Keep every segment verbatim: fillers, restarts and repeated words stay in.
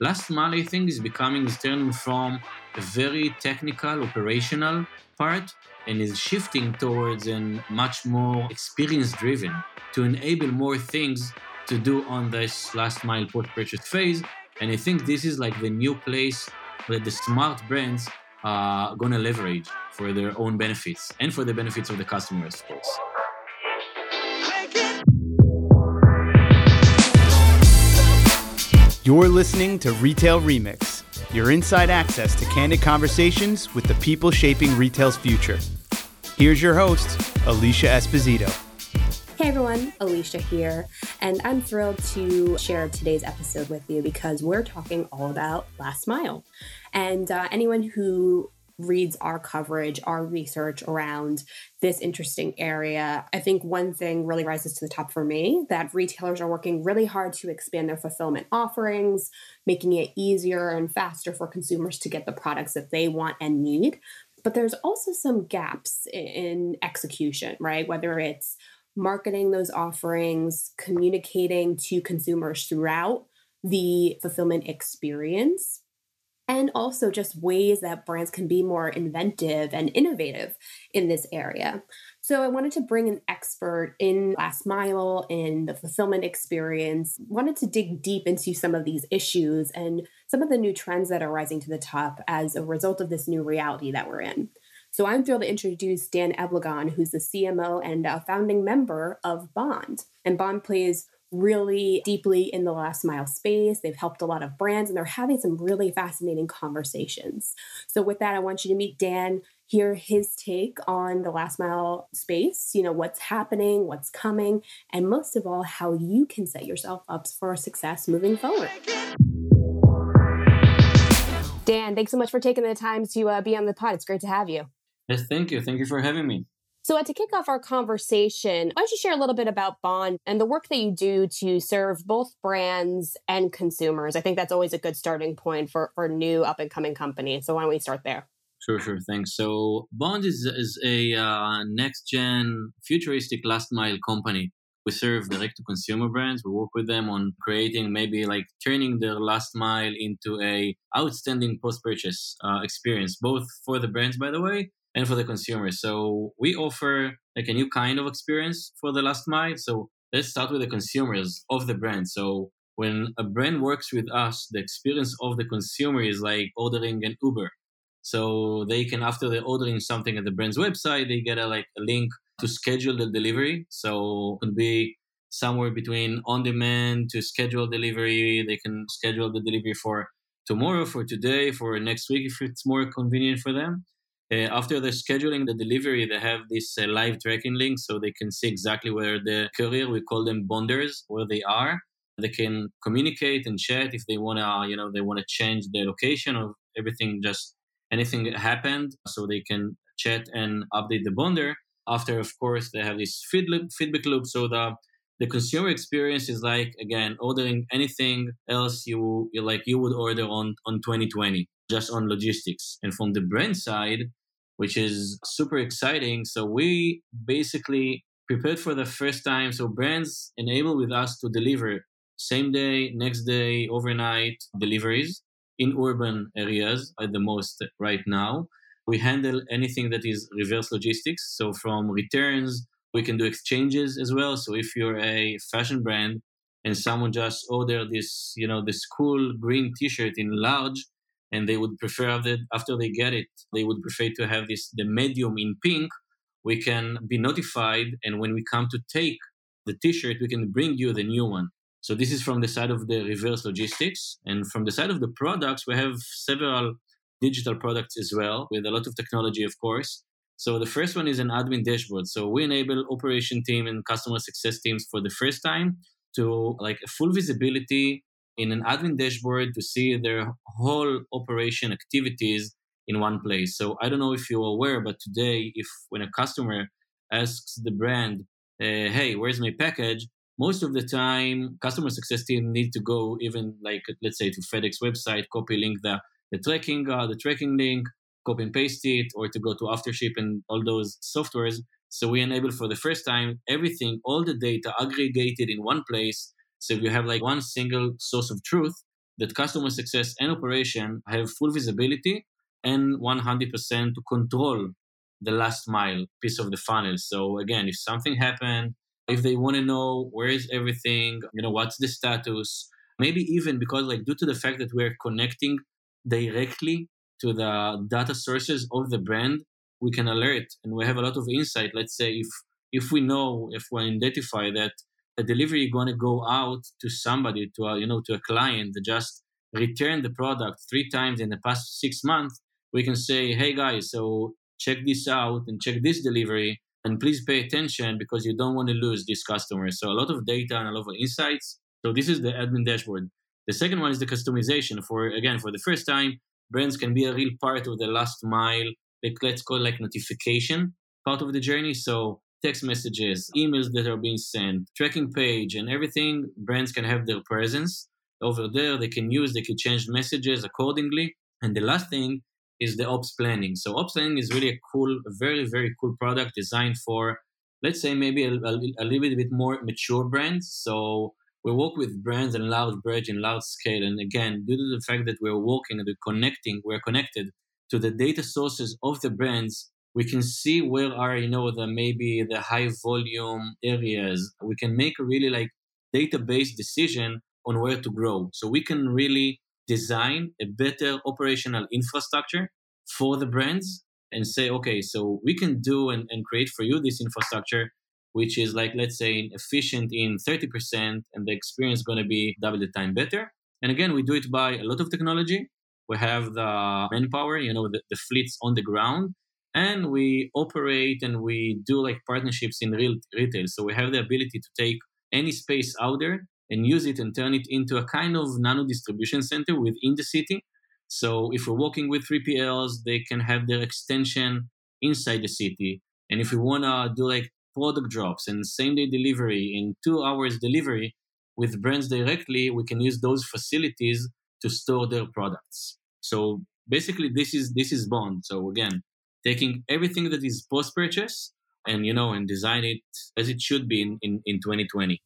last mile, I think, is becoming, is turning from a very technical, operational part and is shifting towards a much more experience-driven to enable more things to do on this last mile post-purchase phase. And I think this is like the new place that the smart brands are going to leverage for their own benefits and for the benefits of the customers, of course. You're listening to Retail Remix, your inside access to candid conversations with the people shaping retail's future. Here's your host, Alicia Esposito. Hey everyone, Alicia here, and I'm thrilled to share today's episode with you because we're talking all about last mile. And uh, anyone who reads our coverage, our research around this interesting area, I think one thing really rises to the top for me, that retailers are working really hard to expand their fulfillment offerings, making it easier and faster for consumers to get the products that they want and need. But there's also some gaps in execution, right? Whether it's marketing those offerings, communicating to consumers throughout the fulfillment experience, and also just ways that brands can be more inventive and innovative in this area. So I wanted to bring an expert in last mile, in the fulfillment experience, wanted to dig deep into some of these issues and some of the new trends that are rising to the top as a result of this new reality that we're in. So I'm thrilled to introduce Dan Ebligon, who's the C M O and a founding member of Bond. And Bond plays really deeply in the last mile space. They've helped a lot of brands and they're having some really fascinating conversations. So with that, I want you to meet Dan, hear his take on the last mile space, you know, what's happening, what's coming, and most of all, how you can set yourself up for success moving forward. Dan, thanks so much for taking the time to uh, be on the pod. It's great to have you. Yes, thank you. Thank you for having me. So to kick off our conversation, why don't you share a little bit about Bond and the work that you do to serve both brands and consumers? I think that's always a good starting point for, for new up-and-coming companies. So why don't we start there? Sure, sure. Thanks. So Bond is, is a uh, next-gen, futuristic last-mile company. We serve direct-to-consumer brands. We work with them on creating, maybe like turning their last mile into a outstanding post-purchase uh, experience, both for the brands, by the way, and for the consumer. So we offer like a new kind of experience for the last mile. So let's start with the consumers of the brand. So when a brand works with us, the experience of the consumer is like ordering an Uber. So they can, after they're ordering something at the brand's website, they get a, like a link to schedule the delivery. So it could be somewhere between on-demand to schedule delivery. They can schedule the delivery for tomorrow, for today, for next week, if it's more convenient for them. Uh, after they're scheduling the delivery, they have this uh, live tracking link, so they can see exactly where the courier, we call them bonders, where they are. They can communicate and chat if they want to, you know, they want to change the location of everything, just anything that happened, so they can chat and update the bonder. After, of course, they have this feedback loop, so the the consumer experience is like, again, ordering anything else you you like you would order on on twenty twenty, just on logistics. And from the brand side, which is super exciting. So we basically prepared for the first time. So brands enable with us to deliver same day, next day, overnight deliveries in urban areas at the most right now. We handle anything that is reverse logistics. So from returns, we can do exchanges as well. So if you're a fashion brand and someone just ordered this, you know, this cool green t-shirt in large, and they would prefer that after they get it, they would prefer to have this the medium in pink, we can be notified. And when we come to take the t-shirt, we can bring you the new one. So this is from the side of the reverse logistics. And from the side of the products, we have several digital products as well, with a lot of technology, of course. So the first one is an admin dashboard. So we enable operation team and customer success teams for the first time to like a full visibility in an admin dashboard to see their whole operation activities in one place. So I don't know if you're aware, but today, if when a customer asks the brand, uh, hey, where's my package? Most of the time, customer success team need to go even like, let's say to FedEx website, copy link the, the tracking, uh, the tracking link, copy and paste it, or to go to AfterShip and all those softwares. So we enable for the first time everything, all the data aggregated in one place. So if you have like one single source of truth, that customer success and operation have full visibility and one hundred percent to control the last mile piece of the funnel. So again, if something happened, if they want to know where is everything, you know, what's the status, maybe even because like due to the fact that we're connecting directly to the data sources of the brand, we can alert and we have a lot of insight. Let's say if if we know, if we identify that a delivery is going to go out to somebody, to a, you know, to a client that just returned the product three times in the past six months, we can say, hey guys, so check this out and check this delivery and please pay attention because you don't want to lose this customer. So a lot of data and a lot of insights. So this is the admin dashboard. The second one is the customization. For, again, for the first time, brands can be a real part of the last mile, like let's call it like notification part of the journey. So text messages, emails that are being sent, tracking page and everything, brands can have their presence over there. They can use, they can change messages accordingly. And the last thing is the ops planning. So ops planning is really a cool, very, very cool product designed for, let's say, maybe a, a, a little bit more mature brands. So we work with brands and large brands in large scale. And again, due to the fact that we're working and we're connecting, we're connected to the data sources of the brands, we can see where are, you know, the maybe the high volume areas. We can make a really like database decision on where to grow. So we can really design a better operational infrastructure for the brands and say, okay, so we can do and, and create for you this infrastructure, which is like, let's say, efficient in thirty percent and the experience is going to be double the time better. And again, we do it by a lot of technology. We have the manpower, you know, the, the fleets on the ground, and we operate and we do like partnerships in real retail. So we have the ability to take any space out there and use it and turn it into a kind of nano distribution center within the city. So if we're working with three P Ls, they can have their extension inside the city. And if we want to do like product drops and same-day delivery in two hours delivery with brands directly, we can use those facilities to store their products. So basically, this is this is Bond. So again, taking everything that is post-purchase and, you know, and design it as it should be in, in, in twenty twenty.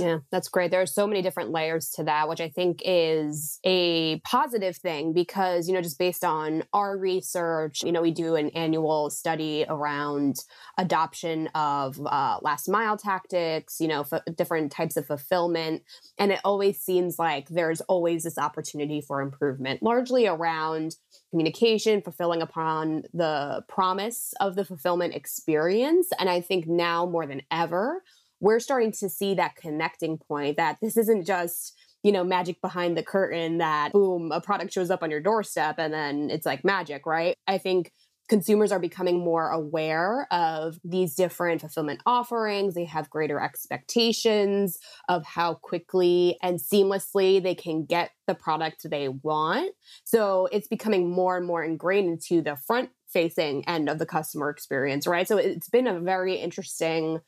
Yeah, that's great. There are so many different layers to that, which I think is a positive thing because, you know, just based on our research, you know, we do an annual study around adoption of uh, last mile tactics, you know, f- different types of fulfillment. And it always seems like there's always this opportunity for improvement, largely around communication, fulfilling upon the promise of the fulfillment experience. And I think now more than ever, we're starting to see that connecting point that this isn't just, you know, magic behind the curtain that boom, a product shows up on your doorstep and then it's like magic, right? I think consumers are becoming more aware of these different fulfillment offerings. They have greater expectations of how quickly and seamlessly they can get the product they want. So it's becoming more and more ingrained into the front-facing end of the customer experience, right? So it's been a very interesting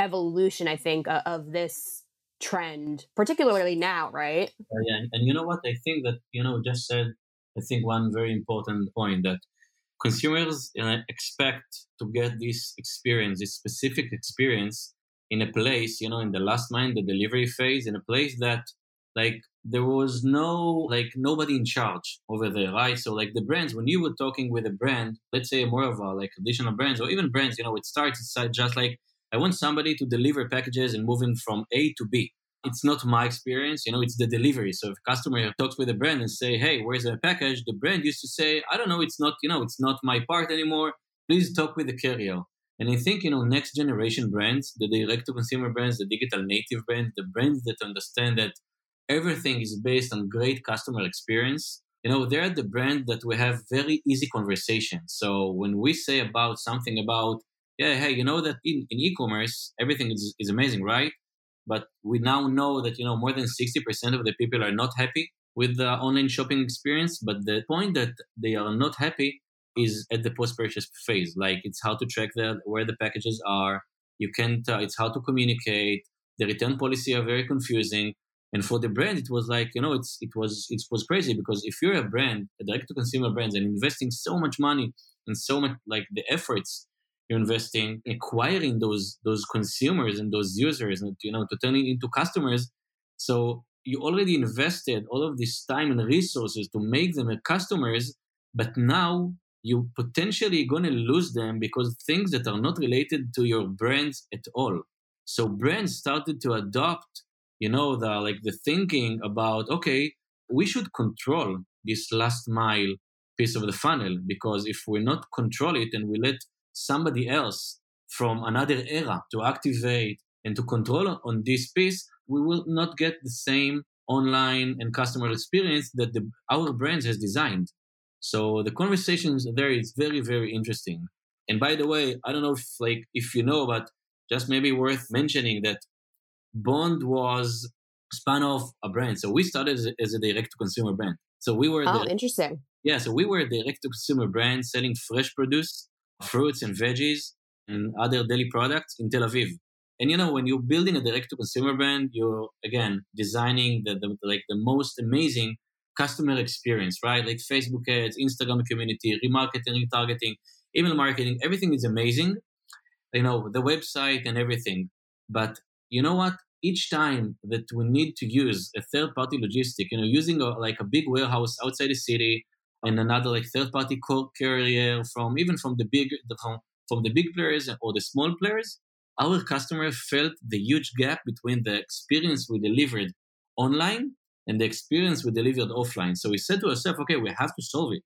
evolution, I think, uh, of this trend, particularly now, right? Uh, yeah, and, and you know what? I think that, you know, just said, I think one very important point that consumers uh, expect to get this experience, this specific experience in a place, you know, in the last mile, the delivery phase, in a place that, like, there was no, like, nobody in charge over there, right? So, like, the brands, when you were talking with a brand, let's say more of a, like, additional brands or even brands, you know, it starts just like, I want somebody to deliver packages and moving from A to B. It's not my experience, you know, it's the delivery. So if a customer talks with a brand and say, hey, where's the package? The brand used to say, I don't know, it's not, you know, it's not my part anymore. Please talk with the carrier. And I think, you know, next generation brands, the direct-to-consumer brands, the digital native brands, the brands that understand that everything is based on great customer experience, you know, they're the brand that we have very easy conversation. So when we say about something about, yeah, hey, you know that in, in e-commerce, everything is, is amazing, right? But we now know that, you know, more than sixty percent of the people are not happy with the online shopping experience. But the point that they are not happy is at the post-purchase phase. Like, it's how to track the, where the packages are. You can't, uh, it's how to communicate. The return policy are very confusing. And for the brand, it was like, you know, it's it was it was crazy because if you're a brand, a direct-to-consumer brand, and investing so much money and so much, like, the efforts you're investing, acquiring those those consumers and those users, and, you know, to turn it into customers. So you already invested all of this time and resources to make them a customers, but now you potentially going to lose them because things that are not related to your brands at all. So brands started to adopt, you know, the like the thinking about, okay, we should control this last mile piece of the funnel, because if we're not control it and we let somebody else from another era to activate and to control on this piece, we will not get the same online and customer experience that the, our brands has designed. So the conversations there is very, very interesting. And by the way, I don't know if like if you know, but just maybe worth mentioning that Bond was spun off a brand. So we started as, as a direct-to-consumer brand. So we were... Oh, direct- interesting. Yeah, so we were a direct-to-consumer brand selling fresh produce, fruits and veggies, and other daily products in Tel Aviv. And you know, when you're building a direct-to-consumer brand, you're, again, designing the, the like the most amazing customer experience, right? Like Facebook ads, Instagram community, remarketing, retargeting, email marketing, everything is amazing. You know, the website and everything. But you know what? Each time that we need to use a third-party logistic, you know, using a, like a big warehouse outside the city and another like third-party carrier from even from the big from, from the big players or the small players, our customer felt the huge gap between the experience we delivered online and the experience we delivered offline. So we said to ourselves, okay, we have to solve it.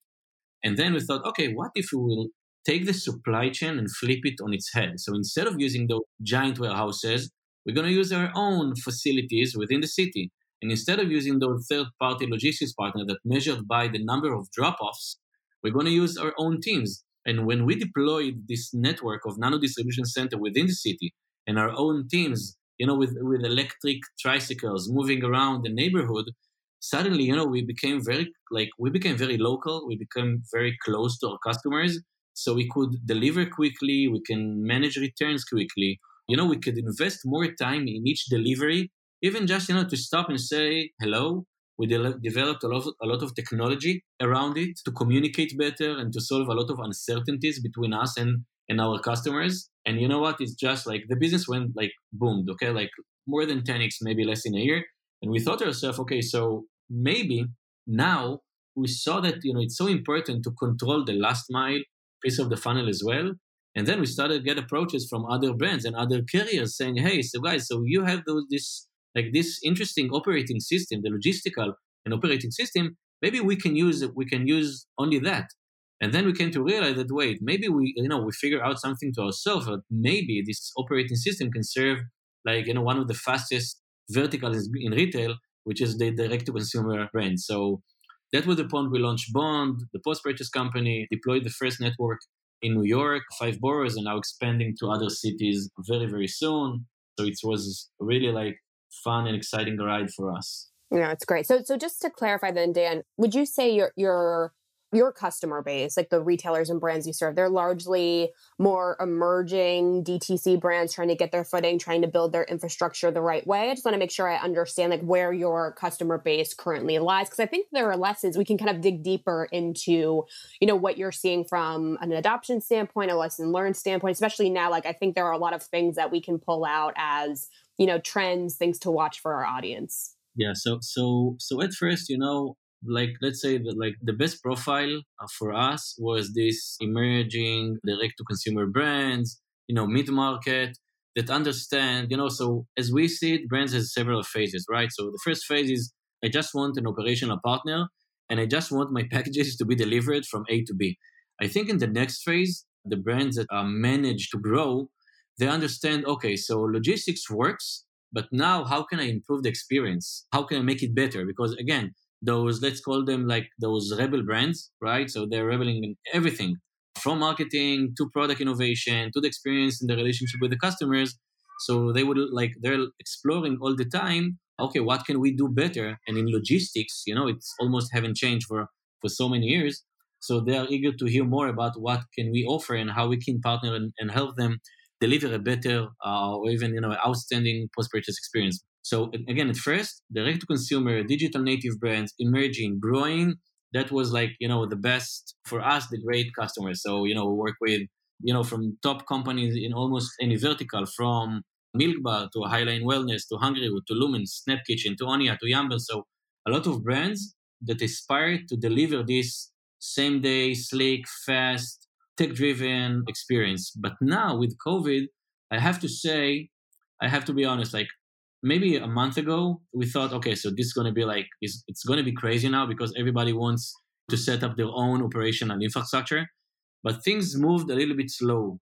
And then we thought, okay, what if we will take the supply chain and flip it on its head? So instead of using those giant warehouses, we're going to use our own facilities within the city. And instead of using those third-party logistics partners that measured by the number of drop-offs, we're going to use our own teams. And when we deployed this network of nano-distribution center within the city and our own teams, you know, with, with electric tricycles moving around the neighborhood, suddenly, you know, we became very, like, we became very local. We became very close to our customers. So we could deliver quickly. We can manage returns quickly. You know, we could invest more time in each delivery, even just, you know, to stop and say hello. We de- developed a lot, of, a lot of technology around it to communicate better and to solve a lot of uncertainties between us and, and our customers. And you know what? It's just like the business went like boomed, okay? Like more than ten x, maybe less in a year. And we thought to ourselves, okay, so maybe now we saw that, you know, it's so important to control the last mile piece of the funnel as well. And then we started to get approaches from other brands and other carriers saying, hey, so guys, so you have those this like this interesting operating system, the logistical and operating system, maybe we can use we can use only that. And then we came to realize that, wait, maybe we, you know, we figure out something to ourselves, that maybe this operating system can serve like, you know, one of the fastest verticals in retail, which is the direct-to-consumer brand. So that was the point we launched Bond, the post-purchase company, deployed the first network in New York, five boroughs, and now expanding to other cities very, very soon. So it was really like fun and exciting ride for us. Yeah, it's great. So so just to clarify then, Dan, would you say your your your customer base, like the retailers and brands you serve, they're largely more emerging D T C brands trying to get their footing, trying to build their infrastructure the right way? I just want to make sure I understand like where your customer base currently lies, because I think there are lessons we can kind of dig deeper into, you know, what you're seeing from an adoption standpoint, a lesson learned standpoint, especially now. Like I think there are a lot of things that we can pull out as, you know, trends, things to watch for our audience. Yeah. So, so, so at first, you know, like, let's say that like the best profile for us was this emerging direct-to-consumer brands, you know, mid-market that understand, you know, so as we see it, brands has several phases, right? So the first phase is, I just want an operational partner and I just want my packages to be delivered from A to B. I think in the next phase, the brands that are managed to grow, they understand, okay, so logistics works, but now how can I improve the experience? How can I make it better? Because again, those, let's call them like those rebel brands, right? So they're rebeling in everything from marketing to product innovation to the experience and the relationship with the customers. So they would like, they're exploring all the time, okay, what can we do better? And in logistics, you know, it's almost haven't changed for, for so many years. So they are eager to hear more about what can we offer and how we can partner and, and help them deliver a better uh, or even, you know, outstanding post-purchase experience. So again, at first, direct-to-consumer, digital native brands, emerging, growing, that was like, you know, the best for us, the great customers. So, you know, we work with, you know, from top companies in almost any vertical, from Milk Bar to Highline Wellness to Hungrywood to Lumen, Snap Kitchen to Onia to Yamble. So a lot of brands that aspire to deliver this same-day, slick, fast, tech-driven experience. But now with COVID, I have to say, I have to be honest, like maybe a month ago, we thought, okay, so this is going to be like, it's, it's going to be crazy now because everybody wants to set up their own operational infrastructure. But things moved a little bit slow.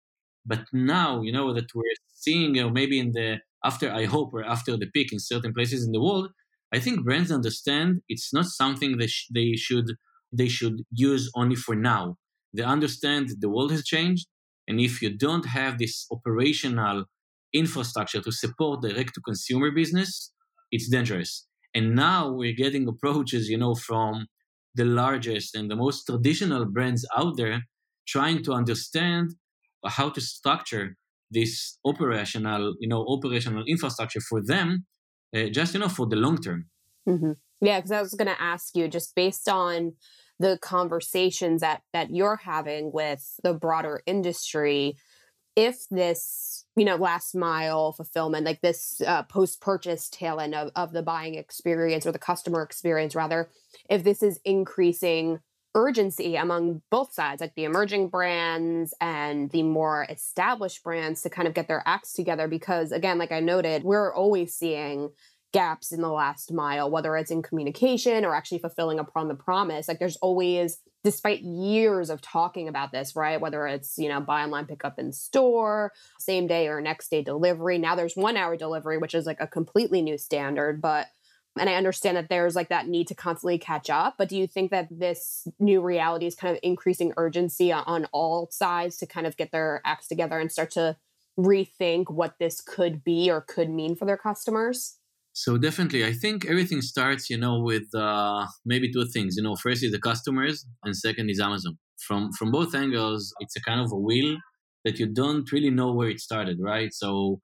But now, you know, that we're seeing, you know, maybe in the, after, I hope, or after the peak in certain places in the world, I think brands understand it's not something that sh- they should they should use only for now. They understand that the world has changed. And if you don't have this operational infrastructure to support direct-to-consumer business, it's dangerous. And now we're getting approaches, you know, from the largest and the most traditional brands out there trying to understand how to structure this operational, you know, operational infrastructure for them, uh, just, you know, for the long term. Mm-hmm. Yeah, because I was going to ask you, just based on the conversations that, that you're having with the broader industry, if this, you know, last mile fulfillment, like this uh, post-purchase tail end of, of the buying experience or the customer experience, rather, if this is increasing urgency among both sides, like the emerging brands and the more established brands to kind of get their acts together. Because again, like I noted, we're always seeing gaps in the last mile, whether it's in communication or actually fulfilling upon the promise. Like there's always, despite years of talking about this, right? Whether it's, you know, buy online, pick up in store, same day or next day delivery. Now there's one hour delivery, which is like a completely new standard, but and I understand that there's like that need to constantly catch up, but do you think that this new reality is kind of increasing urgency on all sides to kind of get their acts together and start to rethink what this could be or could mean for their customers? So definitely, I think everything starts, you know, with uh, maybe two things. You know, first is the customers and second is Amazon. From from both angles, it's a kind of a wheel that you don't really know where it started, right? So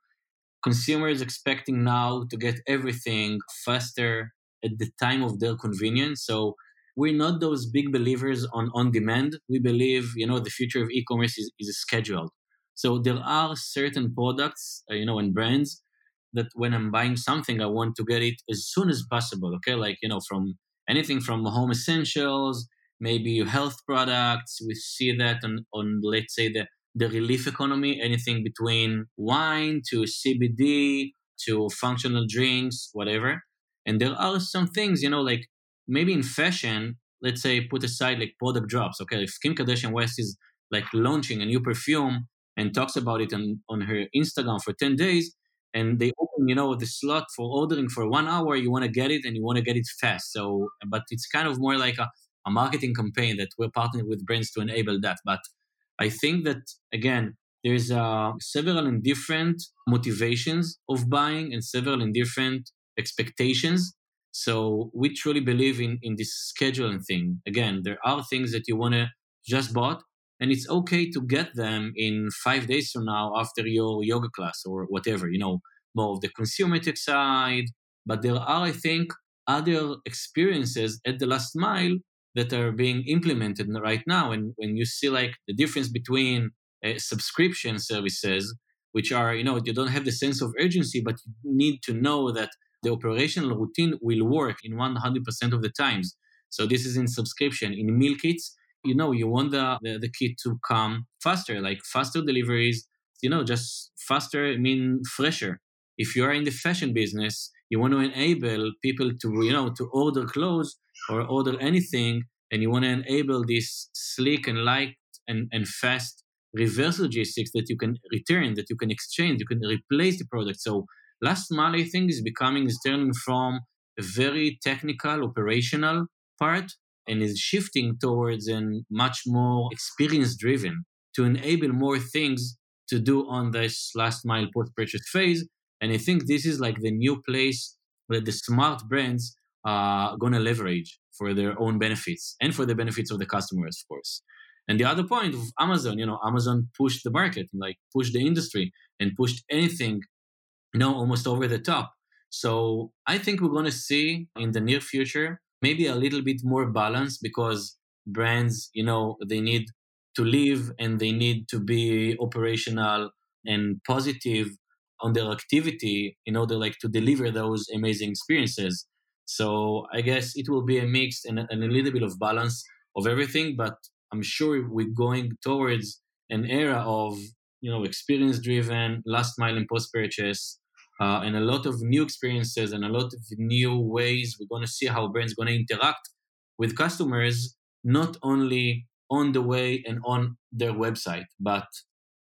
consumers expecting now to get everything faster at the time of their convenience. So we're not those big believers on on-demand. We believe, you know, the future of e-commerce is, is scheduled. So there are certain products, you know, and brands that when I'm buying something, I want to get it as soon as possible, okay? Like, you know, from anything from home essentials, maybe health products. We see that on, on let's say, the the relief economy, anything between wine to C B D to functional drinks, whatever. And there are some things, you know, like maybe in fashion, let's say put aside like product drops. Okay, if Kim Kardashian West is like launching a new perfume and talks about it on, on her Instagram for ten days and they open, you know, the slot for ordering for one hour, you want to get it and you want to get it fast. So, but it's kind of more like a, a marketing campaign that we're partnering with brands to enable that. But I think that, again, there's uh, several and different motivations of buying and several and different expectations. So we truly believe in, in this scheduling thing. Again, there are things that you want to just bought, and it's okay to get them in five days from now after your yoga class or whatever, you know, more of the consumer tech side. But there are, I think, other experiences at the last mile that are being implemented right now. And when you see like the difference between uh, subscription services, which are, you know, you don't have the sense of urgency, but you need to know that the operational routine will work in one hundred percent of the times. So this is in subscription. In meal kits, you know, you want the, the, the kit to come faster, like faster deliveries, you know, just faster, I mean, fresher. If you are in the fashion business, you want to enable people to, you know, to order clothes or order anything, and you want to enable this sleek and light and, and fast reverse logistics that you can return, that you can exchange, you can replace the product. So last mile, I think, is becoming, is turning from a very technical, operational part and is shifting towards a much more experience-driven to enable more things to do on this last mile post-purchase phase. And I think this is like the new place where the smart brands are going to leverage for their own benefits and for the benefits of the customers, of course. And the other point of Amazon, you know, Amazon pushed the market, like pushed the industry and pushed anything, you know, almost over the top. So I think we're going to see in the near future, maybe a little bit more balance because brands, you know, they need to live and they need to be operational and positive on their activity in order like to deliver those amazing experiences. So I guess it will be a mix and a, and a little bit of balance of everything, but I'm sure we're going towards an era of, you know, experience-driven, last mile and post-purchase, uh, and a lot of new experiences and a lot of new ways we're going to see how brands going to interact with customers, not only on the way and on their website, but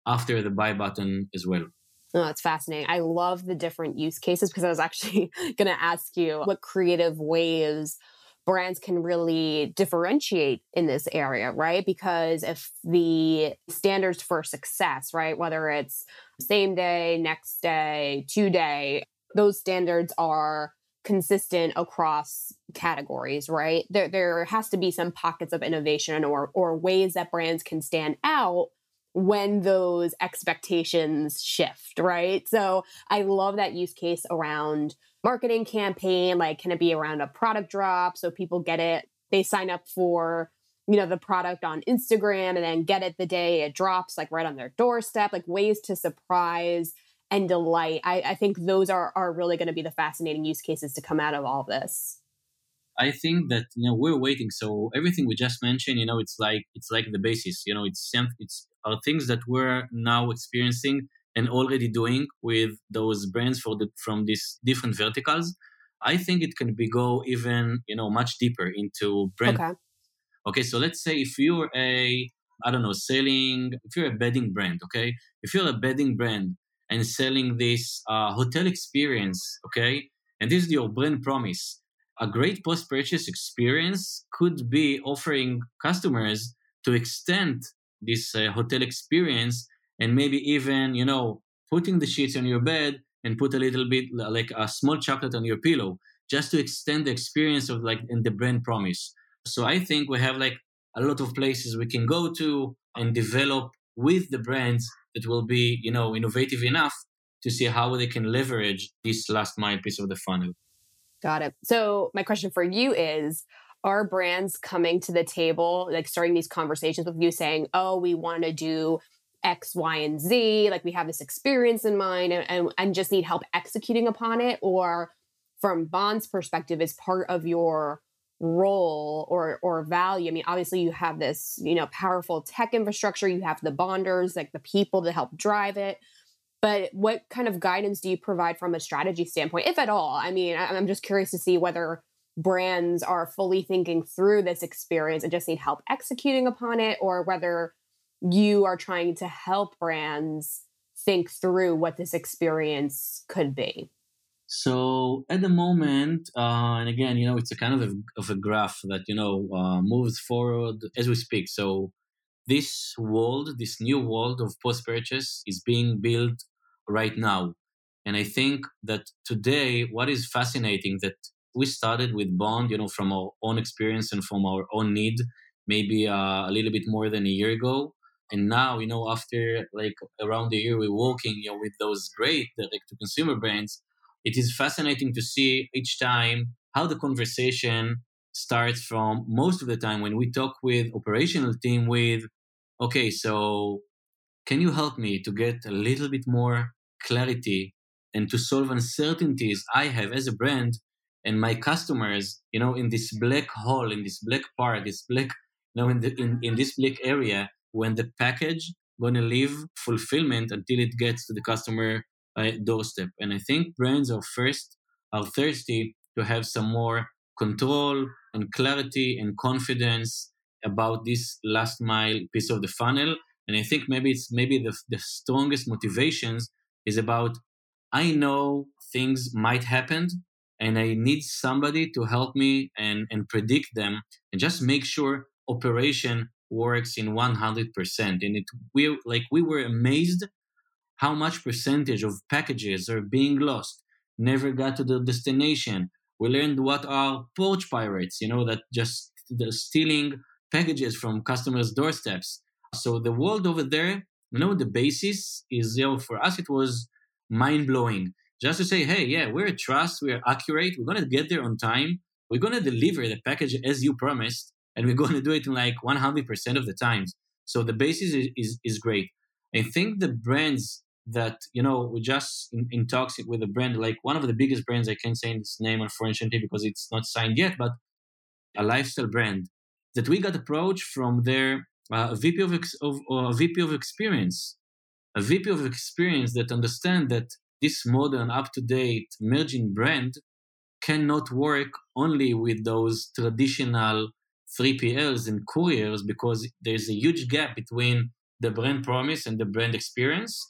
after the buy button as well. Oh, that's fascinating. I love the different use cases because I was actually going to ask you what creative ways brands can really differentiate in this area, right? Because if the standards for success, right, whether it's same day, next day, two day, those standards are consistent across categories, right? There there has to be some pockets of innovation or or ways that brands can stand out when those expectations shift, right? So I love that use case around marketing campaign. Like, can it be around a product drop so people get it? They sign up for, you know, the product on Instagram and then get it the day it drops, like right on their doorstep, like ways to surprise and delight. I, I think those are, are really going to be the fascinating use cases to come out of all of this. I think that, you know, we're waiting. So everything we just mentioned, you know, it's like it's like the basis, you know, it's it's are things that we're now experiencing and already doing with those brands for the, from these different verticals. I think it can be go even, you know, much deeper into brand. Okay. Okay, so let's say if you're a, I don't know, selling, if you're a bedding brand, okay? If you're a bedding brand and selling this uh, hotel experience, okay? And this is your brand promise. A great post-purchase experience could be offering customers to extend this uh, hotel experience and maybe even, you know, putting the sheets on your bed and put a little bit like a small chocolate on your pillow just to extend the experience of like in the brand promise. So I think we have like a lot of places we can go to and develop with the brands that will be, you know, innovative enough to see how they can leverage this last mile piece of the funnel. Got it. So my question for you is, are brands coming to the table, like starting these conversations with you saying, oh, we want to do X, Y, and Z, like we have this experience in mind and, and, and just need help executing upon it? Or from Bond's perspective, is part of your role or or value? I mean, obviously you have this, you know, powerful tech infrastructure, you have the bonders, like the people to help drive it. But what kind of guidance do you provide from a strategy standpoint, if at all? I mean, I'm just curious to see whether brands are fully thinking through this experience and just need help executing upon it, or whether you are trying to help brands think through what this experience could be. So at the moment, uh, and again, you know, it's a kind of a, of a graph that, you know, uh, moves forward as we speak. So this world, this new world of post-purchase is being built right now. And I think that today, what is fascinating that we started with Bond, you know, from our own experience and from our own need, maybe uh, a little bit more than a year ago. And now, you know, after like around a year, we're working, you know, with those great direct-to-consumer brands. It is fascinating to see each time how the conversation starts from most of the time when we talk with operational team with, okay, so can you help me to get a little bit more clarity and to solve uncertainties I have as a brand and my customers, you know, in this black hole, in this black part, this black, you know, in, the, in, in this black area, when the package going to leave fulfillment until it gets to the customer uh, doorstep. And I think brands are first, are thirsty to have some more control and clarity and confidence about this last mile piece of the funnel. And I think maybe it's maybe the, the strongest motivations is about, I know things might happen, and I need somebody to help me and, and predict them and just make sure operation works in one hundred percent. And it we like we were amazed how much percentage of packages are being lost, never got to the destination. We learned what are porch pirates, you know, that just the stealing packages from customers' doorsteps. So the world over there, you know, the basis is, you know, for us, it was mind-blowing. Just to say, hey, yeah, we're a trust, we're accurate, we're going to get there on time, we're going to deliver the package as you promised, and we're going to do it in like one hundred percent of the times. So the basis is, is, is great. I think the brands that, you know, we're just in, in talks with a brand, like one of the biggest brands, I can't say its name, unfortunately, because it's not signed yet, but a lifestyle brand, that we got approached from their uh, V P of, ex- of or V P of experience, a V P of experience that understand that this modern, up-to-date, merging brand cannot work only with those traditional three P Ls and couriers, because there's a huge gap between the brand promise and the brand experience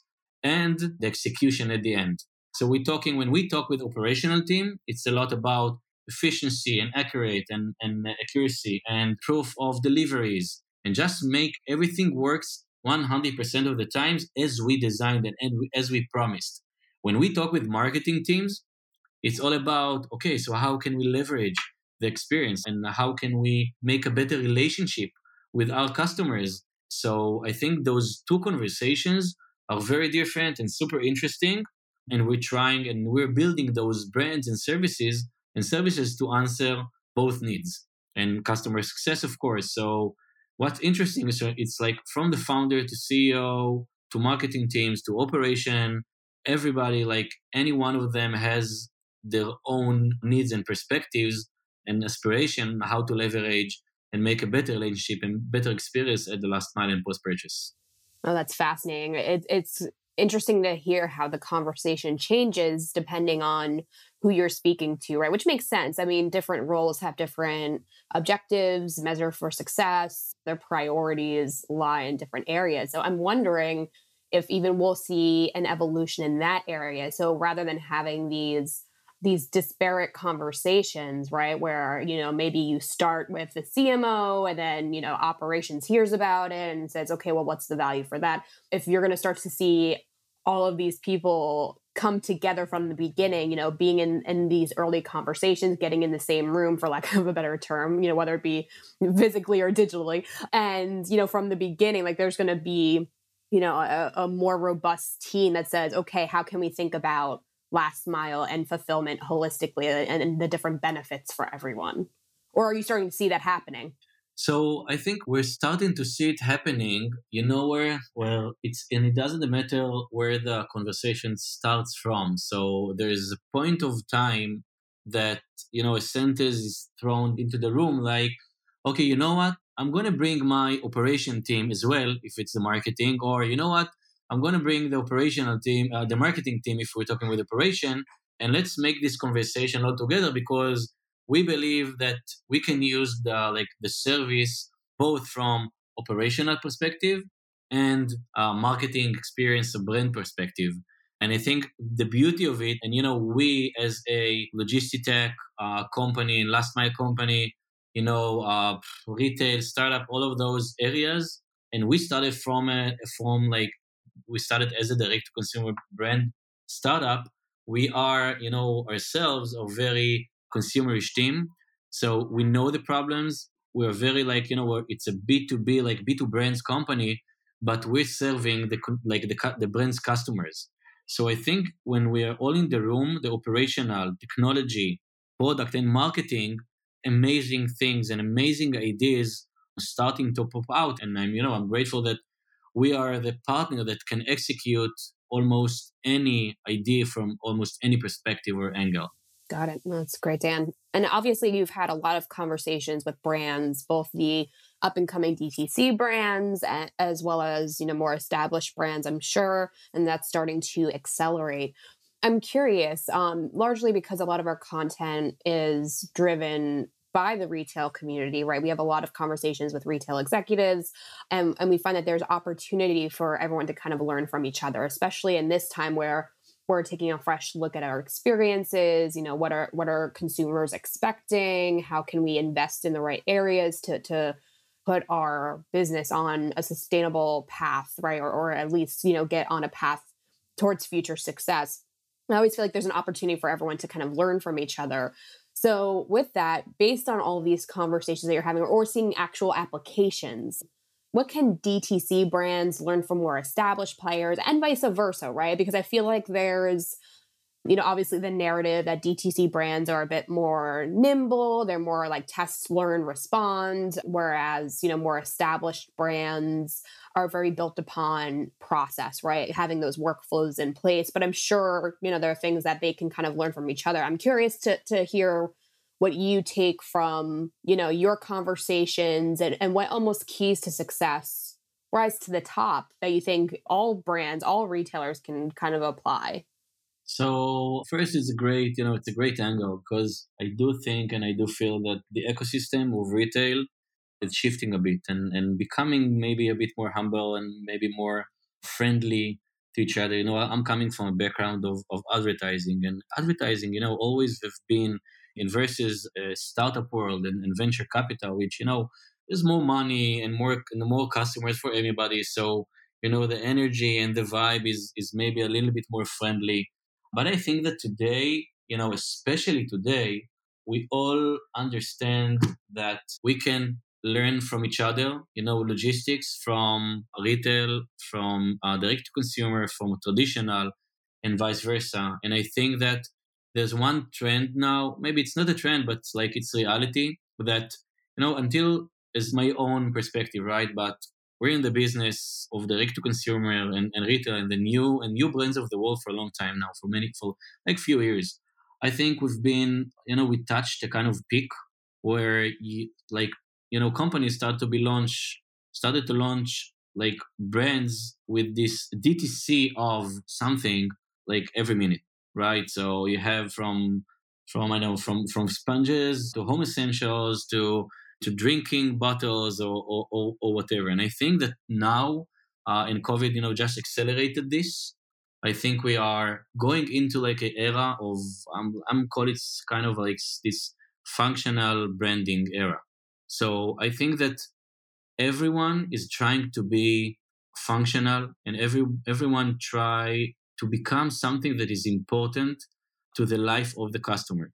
and the execution at the end. So we're talking, when we talk with operational team, it's a lot about efficiency and accurate and, and accuracy and proof of deliveries, and just make everything works one hundred percent of the times as we designed and, and as we promised. When we talk with marketing teams, it's all about, okay, so how can we leverage the experience and how can we make a better relationship with our customers? So I think those two conversations are very different and super interesting. And we're trying and we're building those brands and services and services to answer both needs and customer success, of course. So what's interesting is it's like from the founder to C E O to marketing teams to operation, everybody, like any one of them has their own needs and perspectives and aspiration, how to leverage and make a better relationship and better experience at the last mile and post-purchase. Oh, that's fascinating. It, it's interesting to hear how the conversation changes depending on who you're speaking to, right? Which makes sense. I mean, different roles have different objectives, measure for success, their priorities lie in different areas. So I'm wondering if even we'll see an evolution in that area. So rather than having these these disparate conversations, right? Where, you know, maybe you start with the C M O and then, you know, operations hears about it and says, okay, well, what's the value for that? If you're going to start to see all of these people come together from the beginning, you know, being in, in these early conversations, getting in the same room, for lack of a better term, you know, whether it be physically or digitally. And, you know, from the beginning, like there's going to be, you know, a, a more robust team that says, okay, how can we think about last mile and fulfillment holistically and, and the different benefits for everyone? Or are you starting to see that happening? So I think we're starting to see it happening. You know where? Well, it's, and it doesn't matter where the conversation starts from. So there is a point of time that, you know, a sentence is thrown into the room like, okay, you know what? I'm going to bring my operation team as well, if it's the marketing, or you know what? I'm going to bring the operational team, uh, the marketing team, if we're talking with operation, and let's make this conversation all together, because we believe that we can use the like the service both from operational perspective and uh, marketing experience, brand perspective. And I think the beauty of it, and you know, we as a logistic tech uh, company, last mile company, you know, uh, retail, startup, all of those areas, and we started from a from like. We started as a direct-to-consumer brand startup. We are, you know, ourselves a very consumerish team. So we know the problems. We're very like, you know, we're, it's a B two B, like B two brands company, but we're serving the like the the brand's customers. So I think when we are all in the room, the operational, technology, product, and marketing, amazing things and amazing ideas are starting to pop out. And I'm, you know, I'm grateful that we are the partner that can execute almost any idea from almost any perspective or angle. Got it. That's great, Dan. And obviously you've had a lot of conversations with brands, both the up and coming D T C brands as well as, you know, more established brands, I'm sure, and that's starting to accelerate. I'm curious, um, largely because a lot of our content is driven by the retail community, right? We have a lot of conversations with retail executives, and, and we find that there's opportunity for everyone to kind of learn from each other, especially in this time where we're taking a fresh look at our experiences. You know, what are what are consumers expecting? How can we invest in the right areas to to put our business on a sustainable path, right? Or or at least, you know, get on a path towards future success. I always feel like there's an opportunity for everyone to kind of learn from each other. So with that, based on all these conversations that you're having or seeing actual applications, what can D T C brands learn from more established players and vice versa, right? Because I feel like there's you know, obviously the narrative that D T C brands are a bit more nimble. They're more like test, learn, respond. Whereas, you know, more established brands are very built upon process, right? Having those workflows in place. But I'm sure, you know, there are things that they can kind of learn from each other. I'm curious to to hear what you take from, you know, your conversations and, and what almost keys to success rise to the top that you think all brands, all retailers can kind of apply. So first, it's a great, you know, it's a great angle because I do think and I do feel that the ecosystem of retail is shifting a bit and, and becoming maybe a bit more humble and maybe more friendly to each other. You know, I'm coming from a background of, of advertising and advertising, you know, always have been in versus uh, startup world and, and venture capital, which, you know, there's more money and more, and more customers for everybody. So, you know, the energy and the vibe is is maybe a little bit more friendly. But I think that today, you know, especially today, we all understand that we can learn from each other, you know, logistics from retail, from uh, direct to consumer, from traditional, and vice versa. And I think that there's one trend now, maybe it's not a trend, but it's like it's reality that, you know, until is my own perspective, right? But we're in the business of direct to consumer and, and retail and the new and new brands of the world for a long time now, for many, for like few years. I think we've been, you know, we touched a kind of peak where you, like, you know, companies start to be launched, started to launch like brands with this D T C of something like every minute, right? So you have from, from, I know, from, from sponges to home essentials to, to drinking bottles or, or, or, or whatever. And I think that now uh, in COVID, you know, just accelerated this. I think we are going into like an era of, um, I'm call it kind of like this functional branding era. So I think that everyone is trying to be functional and every everyone try to become something that is important to the life of the customer.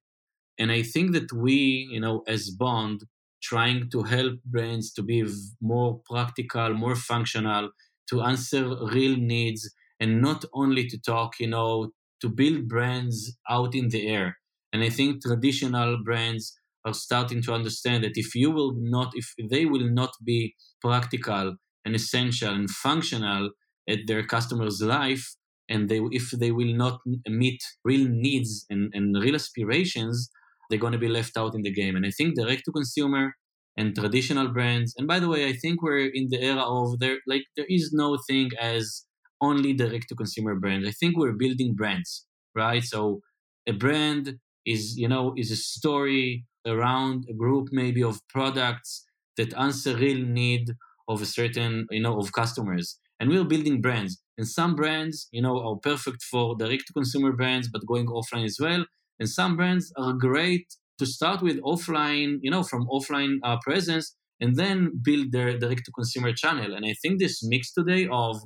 And I think that we, you know, as Bond, trying to help brands to be more practical, more functional, to answer real needs, and not only to talk, you know, to build brands out in the air. And I think traditional brands are starting to understand that if you will not, if they will not be practical and essential and functional at their customers' life, and they if they will not meet real needs and, and real aspirations, they're going to be left out in the game. And I think direct-to-consumer and traditional brands, and by the way, I think we're in the era of there, like there is no thing as only direct-to-consumer brands. I think we're building brands, right? So a brand is, you know, is a story around a group maybe of products that answer real need of a certain, you know, of customers. And we're building brands. And some brands, you know, are perfect for direct-to-consumer brands, but going offline as well. And some brands are great to start with offline, you know, from offline uh, presence, and then build their direct-to-consumer channel. And I think this mix today of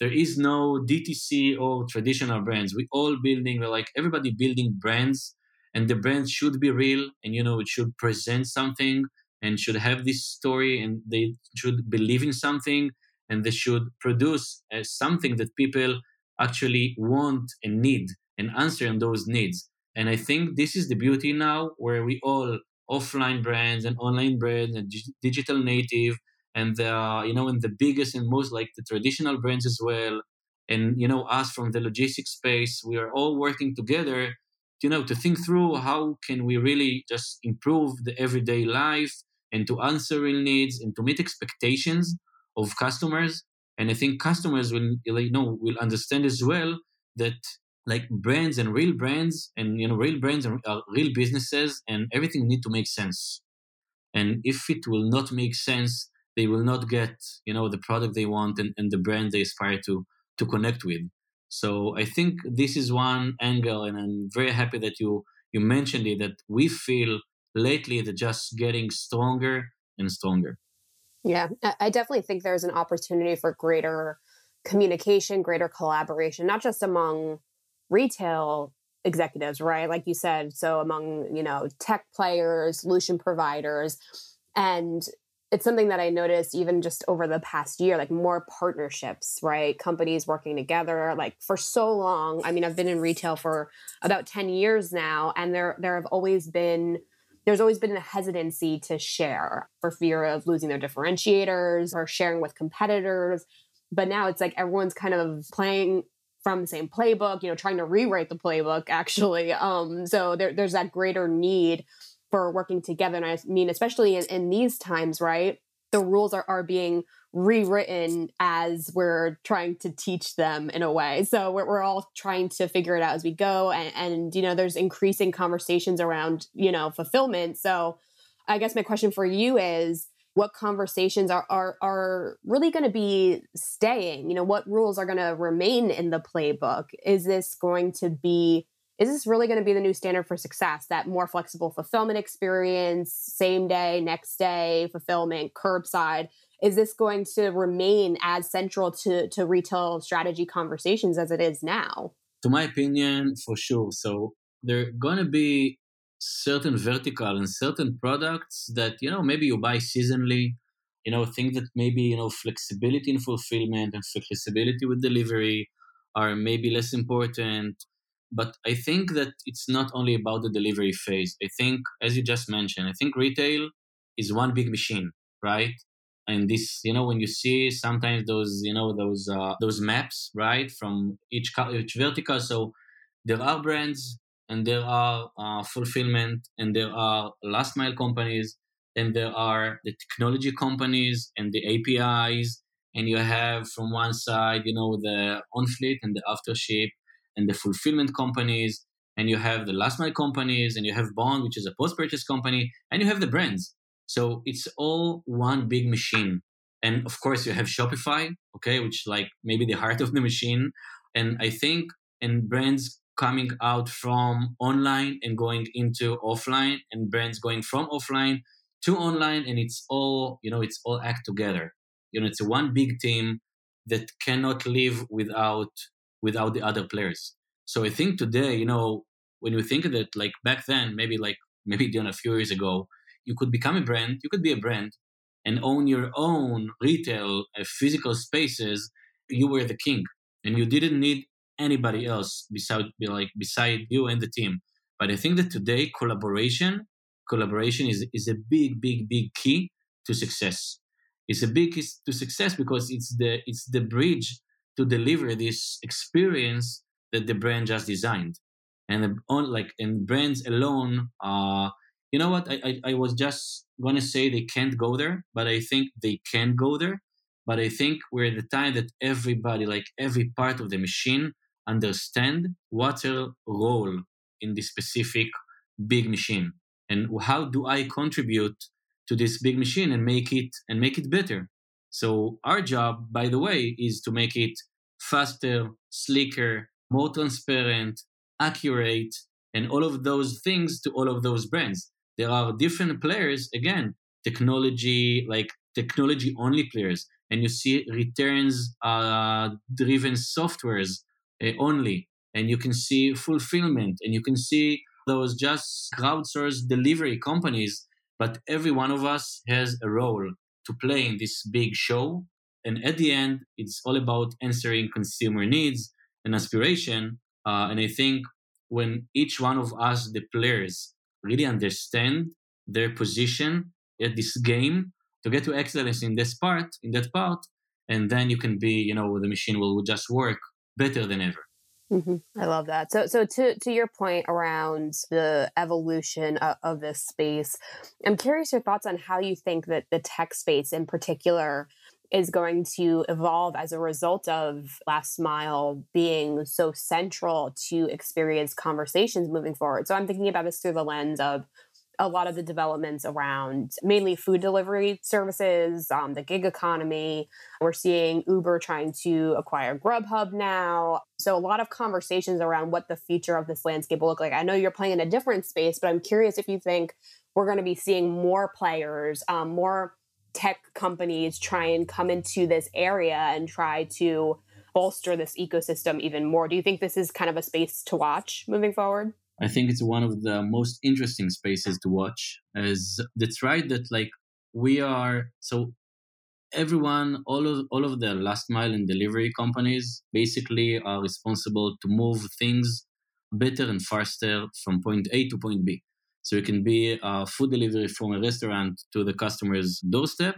there is no D T C or traditional brands. We all building, we're like everybody building brands, and the brand should be real, and, you know, it should present something and should have this story, and they should believe in something, and they should produce uh, something that people actually want and need and answer on those needs. And I think this is the beauty now where we all offline brands and online brands and g- digital native and the, uh, you know, and the biggest and most like the traditional brands as well. And, you know, us from the logistics space, we are all working together, you know, to think through how can we really just improve the everyday life and to answer real needs and to meet expectations of customers. And I think customers will, you know, will understand as well that like brands and real brands and, you know, real brands are real businesses and everything need to make sense. And if it will not make sense, they will not get, you know, the product they want and, and the brand they aspire to to connect with. So I think this is one angle, and I'm very happy that you, you mentioned it, that we feel lately that just getting stronger and stronger. Yeah, I definitely think there's an opportunity for greater communication, greater collaboration, not just among retail executives, right? Like you said, so among, you know, tech players, solution providers, and it's something that I noticed even just over the past year, like more partnerships, right? Companies working together, like for so long. I mean, I've been in retail for about ten years now, and there there have always been, there's always been a hesitancy to share for fear of losing their differentiators or sharing with competitors. But now it's like everyone's kind of playing from the same playbook, you know, trying to rewrite the playbook, actually. Um, so there, there's that greater need for working together. And I mean, especially in, in these times, right, the rules are, are being rewritten as we're trying to teach them in a way. So we're, we're all trying to figure it out as we go. And, and, you know, there's increasing conversations around, you know, fulfillment. So I guess my question for you is, what conversations are are, are really going to be staying? You know, what rules are going to remain in the playbook? Is this going to be Is this really going to be the new standard for success? That more flexible fulfillment experience, same day, next day fulfillment, curbside. Is this going to remain as central to, to retail strategy conversations as it is now? To my opinion, for sure. So there are going to be certain verticals and certain products that, you know, maybe you buy seasonally, you know, things that maybe, you know, flexibility in fulfillment and flexibility with delivery are maybe less important. But I think that it's not only about the delivery phase. I think, as you just mentioned, I think retail is one big machine, right? And this, you know, when you see sometimes those, you know, those uh, those maps, right, from each each vertical. So there are brands, and there are uh, fulfillment, and there are last mile companies, and there are the technology companies and the A P Is, and you have from one side, you know, the Onfleet and the AfterShip, and the fulfillment companies, and you have the last mile companies, and you have Bond, which is a post-purchase company, and you have the brands. So it's all one big machine. And of course, you have Shopify, okay, which like maybe the heart of the machine. And I think, and brands coming out from online and going into offline, and brands going from offline to online, and it's all, you know, it's all act together. You know, it's one big team that cannot live without without the other players. So I think today, you know, when you think of it, like back then, maybe like, maybe you know, a few years ago, you could become a brand, you could be a brand and own your own retail uh, physical spaces. You were the king and you didn't need anybody else beside, like, beside you and the team. But I think that today collaboration, collaboration is, is a big, big, big key to success. It's a big key to success because it's the, it's the bridge to deliver this experience that the brand just designed. And on, like, and brands alone, uh, you know what? I, I, I was just going to say they can't go there, but I think they can go there. But I think we're at the time that everybody, like every part of the machine, understand what's her role in this specific big machine. And how do I contribute to this big machine and make it and make it better? So our job, by the way, is to make it faster, slicker, more transparent, accurate, and all of those things to all of those brands. There are different players, again, technology, like technology-only players. And you see returns-driven uh, softwares uh, only. And you can see fulfillment. And you can see those just crowdsourced delivery companies. But every one of us has a role to play in this big show. And at the end, it's all about answering consumer needs and aspiration. Uh, and I think when each one of us, the players, really understand their position at this game to get to excellence in this part, in that part, and then you can be, you know, the machine will just work better than ever. Mm-hmm. I love that. So, so to, to your point around the evolution of, of this space, I'm curious your thoughts on how you think that the tech space in particular is going to evolve as a result of last mile being so central to experience conversations moving forward. So I'm thinking about this through the lens of a lot of the developments around mainly food delivery services, um, the gig economy. We're seeing Uber trying to acquire Grubhub now. So a lot of conversations around what the future of this landscape will look like. I know you're playing in a different space, but I'm curious if you think we're going to be seeing more players, um, more tech companies try and come into this area and try to bolster this ecosystem even more. Do you think this is kind of a space to watch moving forward? I think it's one of the most interesting spaces to watch. As that's right, that like we are, so everyone, all of all of the last mile and delivery companies basically are responsible to move things better and faster from point A to point B. So it can be uh, food delivery from a restaurant to the customer's doorstep.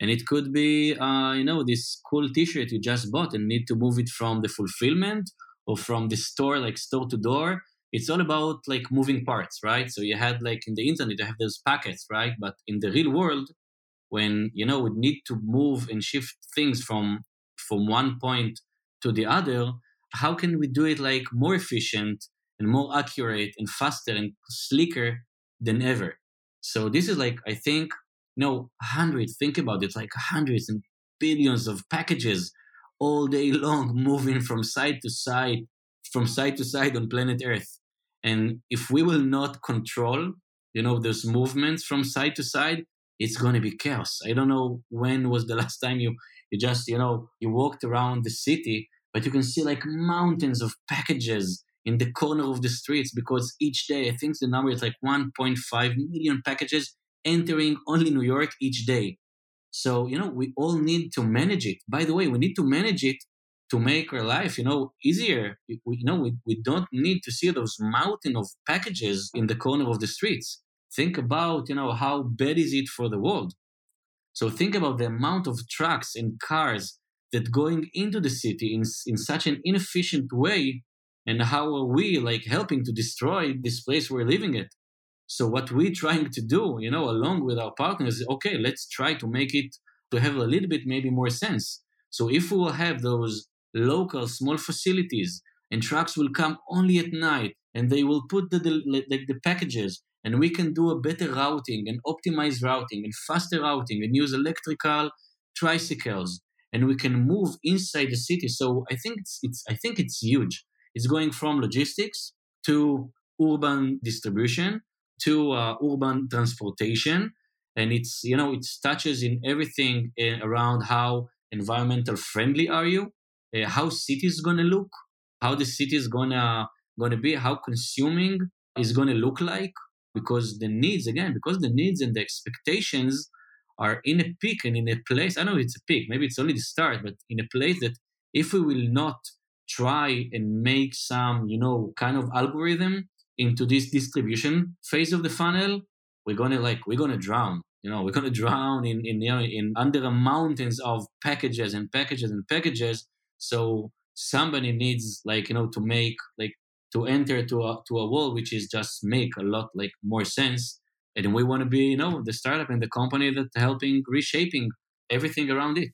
And it could be, uh, you know, this cool t-shirt you just bought and need to move it from the fulfillment or from the store, like store to door. It's all about like moving parts, right? So you had like in the internet, you have those packets, right? But in the real world, when, you know, we need to move and shift things from from one point to the other, how can we do it like more efficient and more accurate and faster and slicker than ever? So this is like, I think, No, hundreds, think about it, like hundreds and billions of packages all day long moving from side to side, from side to side on planet Earth. And if we will not control, you know, those movements from side to side, it's going to be chaos. I don't know when was the last time you, you just, you know, you walked around the city, but you can see like mountains of packages in the corner of the streets because each day, I think the number is like one point five million packages entering only New York each day. So, you know, we all need to manage it. By the way, we need to manage it to make our life, you know, easier. We, you know, we, we don't need to see those mountain of packages in the corner of the streets. Think about, you know, how bad is it for the world? So think about the amount of trucks and cars that going into the city in, in such an inefficient way. And how are we like helping to destroy this place we're living at? So what we're trying to do, you know, along with our partners, okay, let's try to make it to have a little bit maybe more sense. So if we will have those local small facilities and trucks will come only at night and they will put the, the, the packages and we can do a better routing and optimize routing and faster routing and use electrical tricycles and we can move inside the city. So I think it's, it's I think it's huge. It's going from logistics to urban distribution, to uh, urban transportation, and it's, you know, it touches in everything uh, around how environmental friendly are you, uh, how city is going to look, how the city is going to going to be, how consuming is going to look like, because the needs, again, because the needs and the expectations are in a peak and in a place, I know it's a peak, maybe it's only the start, but in a place that if we will not try and make some, you know, kind of algorithm into this distribution phase of the funnel, we're gonna like we're gonna drown. You know, we're gonna drown in in you know, in under the mountains of packages and packages and packages. So somebody needs like you know to make like to enter to a to a world which is just make a lot like more sense. And we want to be you know the startup and the company that helping reshaping everything around it.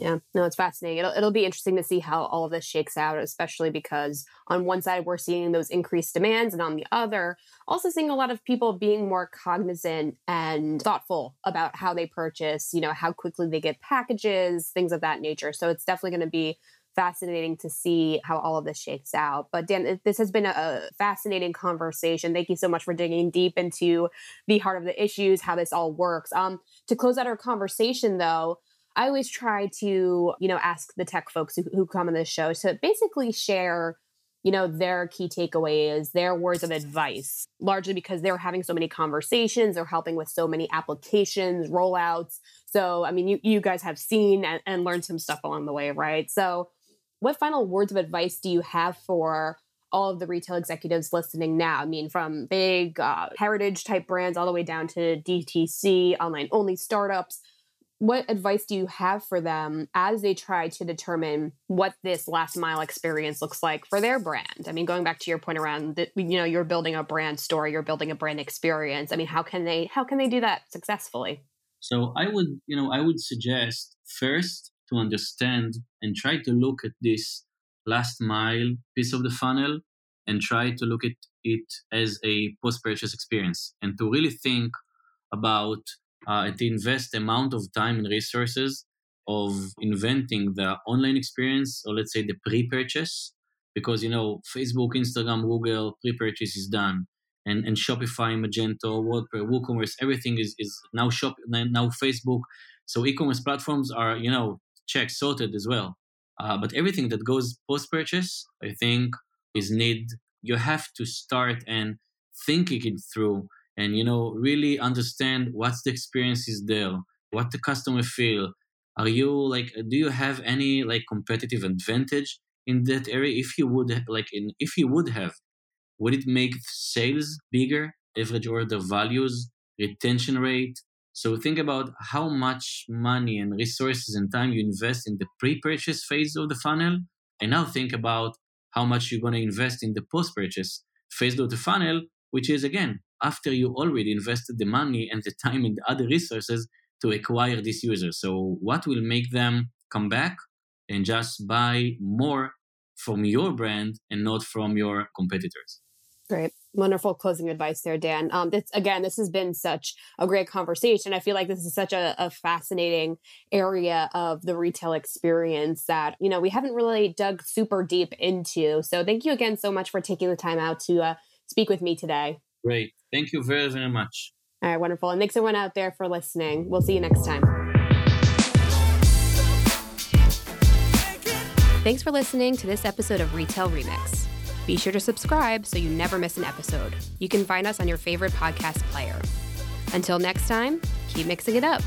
Yeah, no, it's fascinating. It'll it'll be interesting to see how all of this shakes out, especially because on one side, we're seeing those increased demands and on the other, also seeing a lot of people being more cognizant and thoughtful about how they purchase, you know, how quickly they get packages, things of that nature. So it's definitely going to be fascinating to see how all of this shakes out. But Dan, this has been a fascinating conversation. Thank you so much for digging deep into the heart of the issues, how this all works. Um, to close out our conversation, though, I always try to, you know, ask the tech folks who, who come on this show to basically share, you know, their key takeaways, their words of advice, largely because they're having so many conversations, they're helping with so many applications, rollouts. So, I mean, you, you guys have seen and, and learned some stuff along the way, right? So what final words of advice do you have for all of the retail executives listening now? I mean, from big uh, heritage type brands all the way down to D T C, online only startups. What advice do you have for them as they try to determine what this last mile experience looks like for their brand? I mean, going back to your point around, the, you know, you're building a brand story, you're building a brand experience. I mean, how can they how can they do that successfully? So I would, you know, I would suggest first to understand and try to look at this last mile piece of the funnel and try to look at it as a post-purchase experience and to really think about Uh, and to invest the amount of time and resources of inventing the online experience, or let's say the pre-purchase, because, you know, Facebook, Instagram, Google, pre-purchase is done. And and Shopify, Magento, WordPress, WooCommerce, everything is, is now shop now Facebook. So e-commerce platforms are, you know, check, sorted as well. Uh, but everything that goes post-purchase, I think, is need. You have to start and thinking it through and, you know, really understand what's the experience is there, what the customer feel. Are you like, do you have any like competitive advantage in that area? If you would like, in, if you would have, would it make sales bigger, average order values, retention rate? So think about how much money and resources and time you invest in the pre-purchase phase of the funnel. And now think about how much you're going to invest in the post-purchase phase of the funnel, which is, again, after you already invested the money and the time and the other resources to acquire this user. So what will make them come back and just buy more from your brand and not from your competitors? Great. Wonderful closing advice there, Dan. Um, this, again, this has been such a great conversation. I feel like this is such a, a fascinating area of the retail experience that, you know, we haven't really dug super deep into. So thank you again so much for taking the time out to uh, speak with me today. Great. Thank you very, very much. All right. Wonderful. And thanks everyone out there for listening. We'll see you next time. Thanks for listening to this episode of Retail Remix. Be sure to subscribe so you never miss an episode. You can find us on your favorite podcast player. Until next time, keep mixing it up.